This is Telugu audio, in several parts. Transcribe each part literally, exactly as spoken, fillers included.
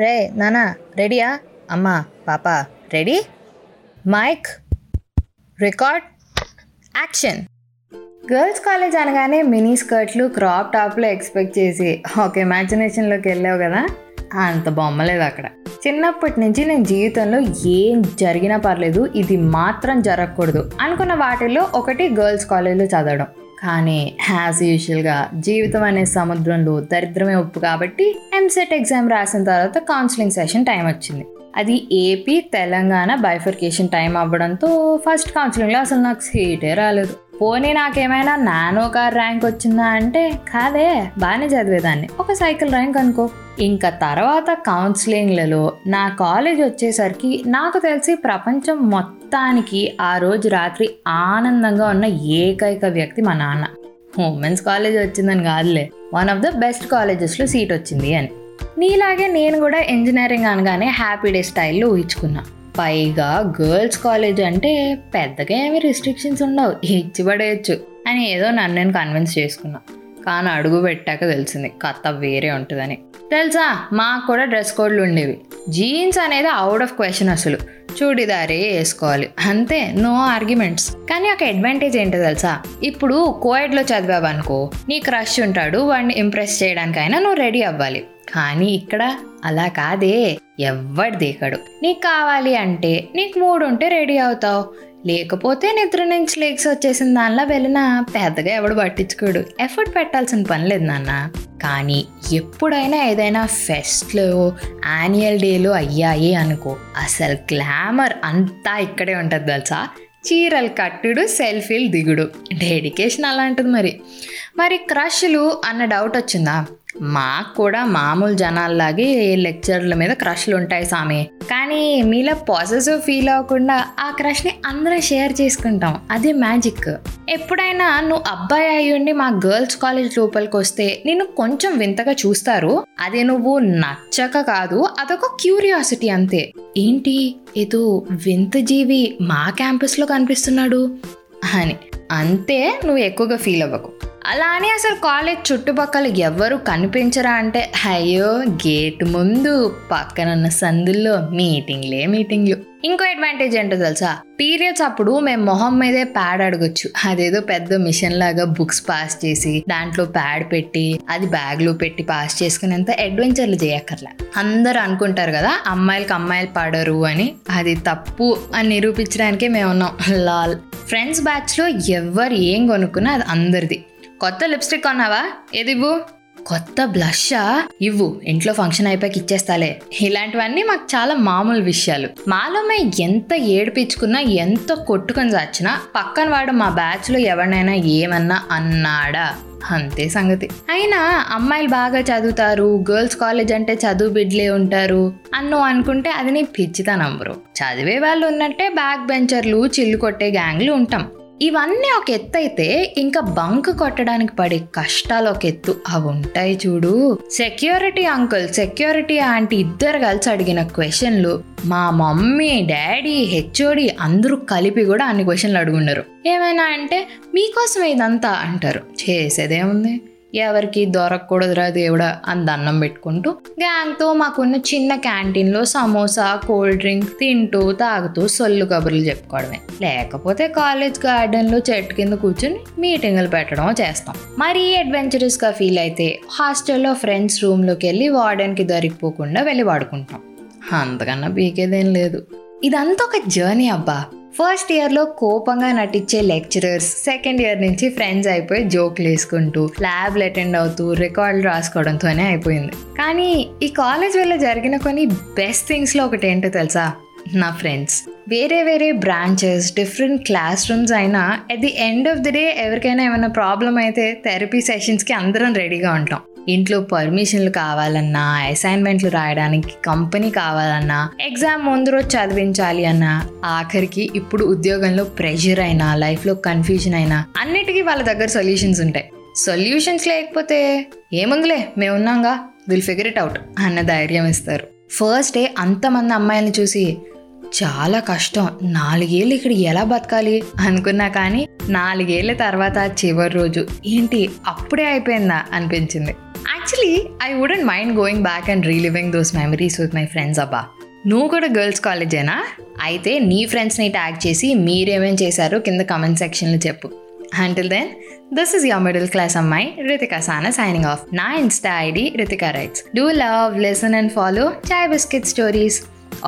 రే నానా రెడీయా? అమ్మా పాప ready? Mic record action. Girls college అనగానే మినీ స్కర్ట్లు క్రాప్ టాప్లో ఎక్స్పెక్ట్ చేసి ఒక ఇమాజినేషన్లోకి వెళ్ళావు కదా, అంత బొమ్మలేదు అక్కడ. చిన్నప్పటి నుంచి నేను జీవితంలో ఏం జరిగినా పర్లేదు, ఇది మాత్రం జరగకూడదు అనుకున్న వాటిల్లో ఒకటి గర్ల్స్ కాలేజ్లో చదవడం. కానీ యాజ్ యూజువల్గా జీవితం అనే సముద్రంలో దరిద్రమే ఉప్పు కాబట్టి ఎంసెట్ ఎగ్జామ్ రాసిన తర్వాత కౌన్సిలింగ్ సెషన్ టైం వచ్చింది. అది ఏపీ తెలంగాణ బైఫర్కేషన్ టైం అవ్వడంతో ఫస్ట్ కౌన్సిలింగ్లో అసలు నాకు సీటే రాలేదు. పోనీ నాకేమైనా నానో కార్ ర్యాంక్ వచ్చిందా అంటే కాదే, బాగానే చదివేదాన్ని, ఒక సైకిల్ ర్యాంక్ అనుకో. ఇంకా తర్వాత కౌన్సిలింగ్లలో నా కాలేజ్ వచ్చేసరికి నాకు తెలిసి ప్రపంచం మొత్తానికి ఆ రోజు రాత్రి ఆనందంగా ఉన్న ఏకైక వ్యక్తి మా నాన్న. ఉమెన్స్ కాలేజ్ వచ్చిందని కాదులే, వన్ ఆఫ్ ద బెస్ట్ కాలేజెస్లో సీట్ వచ్చింది అని. నీలాగే నేను కూడా ఇంజనీరింగ్ అనగానే హ్యాపీ డే స్టైల్లో ఊహించుకున్నా. పైగా గర్ల్స్ కాలేజ్ అంటే పెద్దగా ఏమి రిస్ట్రిక్షన్స్ ఉండవు, ఇచ్చిపడేయచ్చు అని ఏదో నన్ను నేను కన్విన్స్ చేసుకున్నా. కానీ అడుగు పెట్టాక తెలిసింది కథ వేరే ఉంటుందని. తెలుసా, మాకు కూడా డ్రెస్ కోడ్లు ఉండేవి. జీన్స్ అనేది అవుట్ ఆఫ్ క్వశ్చన్, అసలు చూడిదారే వేసుకోవాలి, అంతే, నో ఆర్గ్యుమెంట్స్. కానీ ఒక అడ్వాంటేజ్ ఏంటో తెలుసా, ఇప్పుడు కోయడ్లో చదివావనుకో, నీ క్రష్ ఉంటాడు, వాడిని ఇంప్రెస్ చేయడానికైనా నువ్వు రెడీ అవ్వాలి. కానీ ఇక్కడ అలా కాదే, ఎవ్వడు దిగడు. నీకు కావాలి అంటే నీకు మూడు ఉంటే రెడీ అవుతావు, లేకపోతే నిద్ర నుంచి లేక్స్ వచ్చేసిన దానిలా వెళ్ళినా పెద్దగా ఎవడు పట్టించుకోడు. ఎఫర్ట్ పెట్టాల్సిన పని లేదు నాన్న. కానీ ఎప్పుడైనా ఏదైనా ఫెస్ట్లో యాన్యువల్ డేలో అయ్యాయి అనుకో, అసలు గ్లామర్ అంతా ఇక్కడే ఉంటుంది తెలుసా. చీరలు కట్టుడు, సెల్ఫీలు దిగుడు, డెడికేషన్ అలాంటిది. మరి మరి క్రష్లు అన్న డౌట్ వచ్చిందా? మాకు కూడా మామూలు జనాల్లాగే లెక్చర్ల మీద క్రష్లు ఉంటాయి సామి, కానీ మీలా పాజిటివ్ ఫీల్ అవ్వకుండా ఆ క్రష్ని అందరం షేర్ చేసుకుంటాం, అదే మ్యాజిక్. ఎప్పుడైనా నువ్వు అబ్బాయి అయ్యుండి మా గర్ల్స్ కాలేజ్ లోపలికి వస్తే నిన్ను కొంచెం వింతగా చూస్తారు. అదే నువ్వు నచ్చక కాదు, అదొక క్యూరియాసిటీ అంతే. ఏంటి ఏదో వింత జీవి మా క్యాంపస్లో కనిపిస్తున్నాడు అని, అంతే. నువ్వు ఎక్కువగా ఫీల్ అవ్వకు. అలానే అసలు కాలేజ్ చుట్టుపక్కల ఎవ్వరూ కనిపించరా అంటే అయ్యో, గేటు ముందు పక్కనున్న సందుల్లో మీటింగ్లే మీటింగ్లు. ఇంకో అడ్వాంటేజ్ ఏంటో తెలుసా, పీరియడ్స్ అప్పుడు మేము మొహం మీదే ప్యాడ్ అడగొచ్చు. అదేదో పెద్ద మిషన్ లాగా బుక్స్ పాస్ చేసి దాంట్లో ప్యాడ్ పెట్టి అది బ్యాగ్లో పెట్టి పాస్ చేసుకునేంత అడ్వెంచర్లు చేయక్కర్లా. అందరు అనుకుంటారు కదా అమ్మాయిలకు అమ్మాయిలు పడరు అని, అది తప్పు అని నిరూపించడానికే మేము ఉన్నాం. లాల్ ఫ్రెండ్స్ బ్యాచ్లో ఎవ్వరు ఏం కొనుక్కున్నా అది అందరిది. కొత్త లిప్స్టిక్ కొన్నావా, ఏది ఇవ్వు. కొత్త బ్లష్షా, ఇవ్వు, ఇంట్లో ఫంక్షన్ అయిపోయాక ఇచ్చేస్తాలే. ఇలాంటివన్నీ మాకు చాలా మామూలు విషయాలు. మాలో మేము ఎంత ఏడిపించుకున్నా, ఎంత కొట్టుకొని చచ్చినా పక్కన వాడు మా బ్యాచ్లో ఎవరినైనా ఏమన్నా అన్నాడా, అంతే సంగతి. అయినా అమ్మాయిలు బాగా చదువుతారు, గర్ల్స్ కాలేజ్ అంటే చదువు బిడ్లే ఉంటారు అన్ను అనుకుంటే అది నీ పిచ్చిత నంబరు. చదివే వాళ్ళు ఉన్నట్టే బ్యాక్ బెంచర్లు, చిల్లు కొట్టే గ్యాంగ్లు ఉంటాం. ఇవన్నీ ఒక ఎత్తు అయితే, ఇంకా బంక్ కొట్టడానికి పడే కష్టాలు ఒక ఎత్తు. అవి ఉంటాయి చూడు, సెక్యూరిటీ అంకుల్ సెక్యూరిటీ ఆంటీ ఇద్దరు కలిసి అడిగిన క్వశ్చన్లు, మా మమ్మీ డాడీ హెచ్ఓడి అందరూ కలిపి కూడా అన్ని క్వశ్చన్లు అడుగుండరు. ఏమైనా అంటే మీకోసం ఇదంతా అంటారు. చేసేదేముంది, ఎవరికి దొరకకూడదురా దేవుడా అని దండం పెట్టుకుంటూ గ్యాంగ్తో మాకున్న చిన్న క్యాంటీన్లో సమోసా, కోల్డ్ డ్రింక్ తింటూ తాగుతూ సొల్లు కబుర్లు చెప్పుకోవడమే. లేకపోతే కాలేజ్ గార్డెన్లో చెట్టు కింద కూర్చుని మీటింగులు పెట్టడం చేస్తాం. మరీ అడ్వెంచరస్గా ఫీల్ అయితే హాస్టల్లో ఫ్రెండ్స్ రూమ్లోకి వెళ్ళి వార్డెన్కి దొరికిపోకుండా వెళ్ళి వాడుకుంటాం. అంతకన్నా బీకేదేం లేదు. ఇదంతా ఒక జర్నీ అబ్బా. ఫస్ట్ ఇయర్లో కోపంగా నటించే లెక్చరర్స్, సెకండ్ ఇయర్ నుంచి ఫ్రెండ్స్ అయిపోయి జోకులు వేసుకుంటూ ల్యాబ్లు అటెండ్ అవుతూ రికార్డులు రాసుకోవడంతోనే అయిపోయింది. కానీ ఈ కాలేజ్ వల్ల జరిగిన కొన్ని బెస్ట్ థింగ్స్లో ఒకటి ఏంటో తెలుసా, నా ఫ్రెండ్స్. వేరే వేరే బ్రాంచెస్, డిఫరెంట్ క్లాస్ రూమ్స్ అయినా at the end of the day ఎవరికైనా ఏమైనా ప్రాబ్లం అయితే థెరపీ సెషన్స్కి అందరం రెడీగా ఉంటాం. ఇంట్లో పర్మిషన్లు కావాలన్నా, అసైన్మెంట్లు రాయడానికి కంపెనీ కావాలన్నా, ఎగ్జామ్ ముందు రోజు చదివించాలి అన్నా, ఆఖరికి ఇప్పుడు ఉద్యోగంలో ప్రెషర్ అయినా, లైఫ్లో కన్ఫ్యూజన్ అయినా అన్నిటికీ వాళ్ళ దగ్గర సొల్యూషన్స్ ఉంటాయి. సొల్యూషన్స్ లేకపోతే ఏముందిలే మేమున్నాంగా, విల్ ఫిగర్ ఇట్ అవుట్ అన్న ధైర్యం ఇస్తారు. ఫస్ట్ డే అంతమంది అమ్మాయిలను చూసి చాలా కష్టం, నాలుగేళ్ళు ఇక్కడ ఎలా బతకాలి అనుకున్నా, కానీ నాలుగేళ్ల తర్వాత చివరి రోజు ఏంటి అప్పుడే అయిపోయిందా అనిపించింది. Actually, I wouldn't mind going back and reliving those memories with my friends, Abba. నువ్వు కూడా గర్ల్స్ కాలేజేనా? అయితే నీ ఫ్రెండ్స్ని ట్యాగ్ చేసి మీరేమేం చేశారో కింద కమెంట్ సెక్షన్లో చెప్పు. Until then, this is your middle class అమ్మాయి Ritika Sana signing off. నా Insta ID Ritika Writes. Do love, listen and follow Chai Biscuit Stories.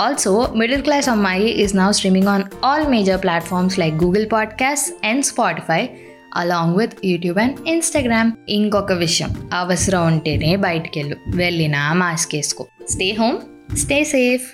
Also, Middle Class అమ్మాయి is now streaming on all major platforms like Google Podcasts and Spotify, along with YouTube and Instagram. ఇంకొక విషయం, అవసరం ఉంటేనే బయటికి వెళ్ళు, వెళ్ళినా మాస్క్ వేసుకో. Stay home, stay safe.